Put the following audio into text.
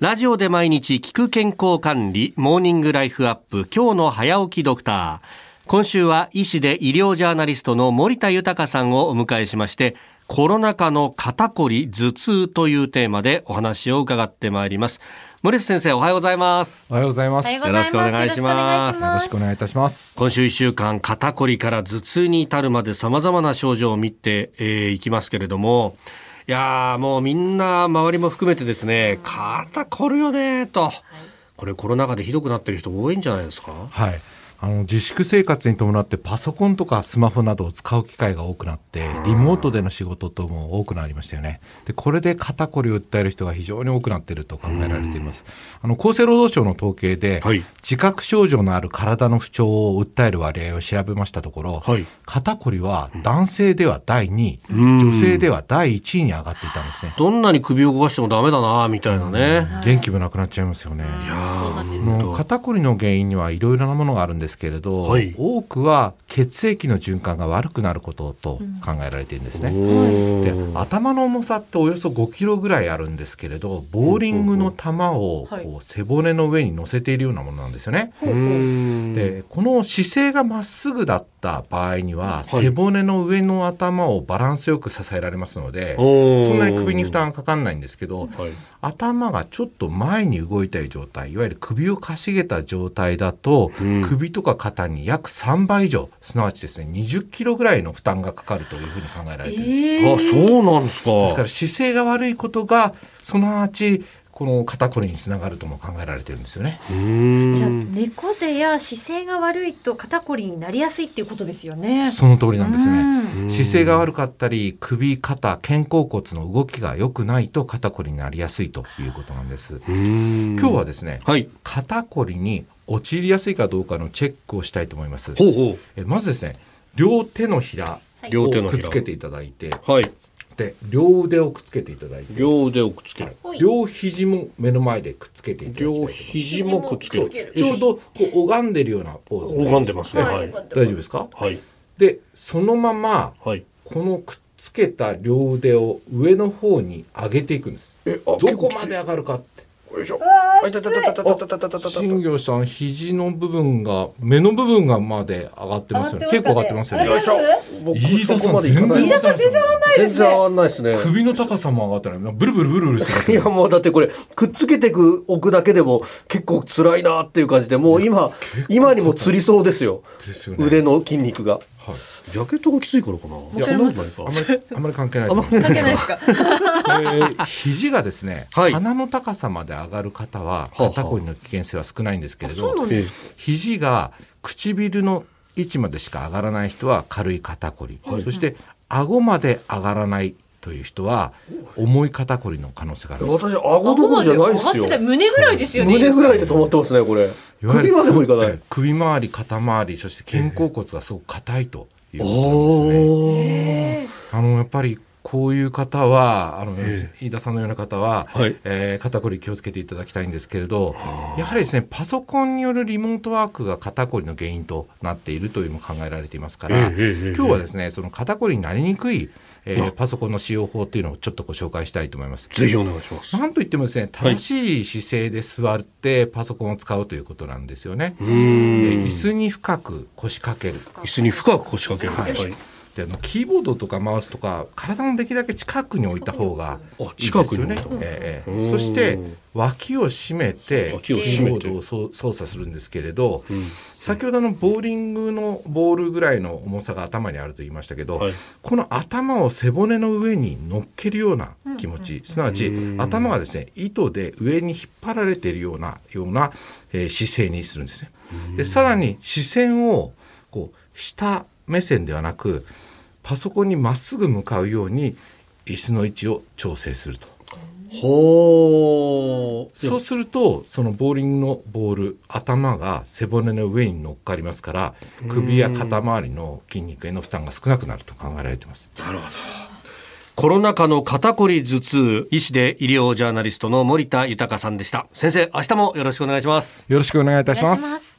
ラジオで毎日聞く健康管理モーニングライフアップ、今日の早起きドクター。今週は医師で医療ジャーナリストの森田豊さんをお迎えしまして、コロナ禍の肩こり頭痛というテーマでお話を伺ってまいります。森田先生、おはようございます。おはようございます。よろしくお願いします。よろしくお願いいたします。今週1週間、肩こりから頭痛に至るまで様々な症状を見ていきますけれども、いやー、もうみんな周りも含めてですね、肩こるよねと、はい、これコロナ禍でひどくなってる人多いんじゃないですか。はい、自粛生活に伴ってパソコンとかスマホなどを使う機会が多くなって、リモートでの仕事とも多くなりましたよね。でこれで肩こりを訴える人が非常に多くなっていると考えられています。厚生労働省の統計で、はい、自覚症状のある体の不調を訴える割合を調べましたところ、はい、肩こりは男性では第2位、女性では第1位に上がっていたんですね。どんなに首を動かしてもダメだなみたいなね、元気もなくなっちゃいますよね。いや肩こりの原因にはいろいろなものがあるんですですけれど、はい、多くは血液の循環が悪くなることと考えられているんですね。で頭の重さっておよそ5キロぐらいあるんですけれど、ボーリングの球をこう背骨の上に乗せているようなものなんですよね。でこの姿勢がまっすぐだった場合には、背骨の上の頭をバランスよく支えられますので、そんなに首に負担がかかんないんですけど、はい、頭がちょっと前に動いたい状態、いわゆる首をかしげた状態だと、首とか肩に約3倍以上、すなわちですね、20キロぐらいの負担がかかるというふうに考えられています。そうなんですか。ですから姿勢が悪いことが、そのうちこの肩こりにつながるとも考えられてるんですよね。じゃあ猫背や姿勢が悪いと肩こりになりやすいっていうことですよね。その通りなんですね。姿勢が悪かったり、首、肩、肩甲骨の動きが良くないと肩こりになりやすいということなんです。今日はですね、はい、肩こりに陥りやすいかどうかのチェックをしたいと思います。まずですね、両手のひらをくっつけていただいて、はい、で両腕をくっつけていただいて、両腕をくっつける、はい、両肘も目の前でくっつけていただきたいと思います。両肘もくっつける、ちょうどこう拝んでるようなポーズ、拝んでますね、はい、大丈夫ですか、はい、でそのまま、はい、このくっつけた両腕を上の方に上げていくんです。どこまで上がるかって、よいしょ。新業さん、肘の部分が、目の部分がまで上がってますよね。結構上がってますよね。よいしょ。飯田さん全然上がんないですね。首の高さも上がってない。ブルブルブルブルしてますね。いやもうだってこれくっつけてく置くだけでも結構辛いなっていう感じで、もう今にもつりそうですよ。腕の筋肉が。ジャケットがきついからかな。あんまり関係ないと思うんですが、肘がですね、鼻の高さまで上がる方は肩こりの危険性は少ないんですけれど、肘が唇の位置までしか上がらない人は軽い肩こり、そして顎まで上がらないという人は重い肩こりの可能性があります。私、顎どころじゃないですよ。胸ぐらいですよね。胸ぐらいで止まってますね、これ。首までもいかない。首周り、肩周り、そして肩甲骨がすごく硬いということなんですね。やっぱりこういう方は、飯田さんのような方は、はい、肩こり気をつけていただきたいんですけれど、やはりですね、パソコンによるリモートワークが肩こりの原因となっているというのも考えられていますから、今日はですね、その肩こりになりにくいパソコンの使用法というのをちょっとご紹介したいと思います。ぜひお願いします。なんといってもですね、正しい姿勢で座ってパソコンを使うということなんですよね。で椅子に深く腰掛ける、椅子に深く腰掛ける、はい、キーボードとかマウスとか体のできるだけ近くに置いた方がいいですよね。そして脇を締めてキーボードを操作するんですけれど、先ほどのボーリングのボールぐらいの重さが頭にあると言いましたけど、この頭を背骨の上に乗っけるような気持ち、すなわち頭がですね、糸で上に引っ張られているような姿勢にするんですね。でさらに視線をこう下目線ではなく、パソコンにまっすぐ向かうように椅子の位置を調整すると。そうすると、そのボーリングのボール、頭が背骨の上に乗っかりますから、首や肩周りの筋肉への負担が少なくなると考えられています。なるほど。コロナ禍の肩こり頭痛、医師で医療ジャーナリストの森田豊さんでした。先生、明日もよろしくお願いします。よろしくお願いいたします。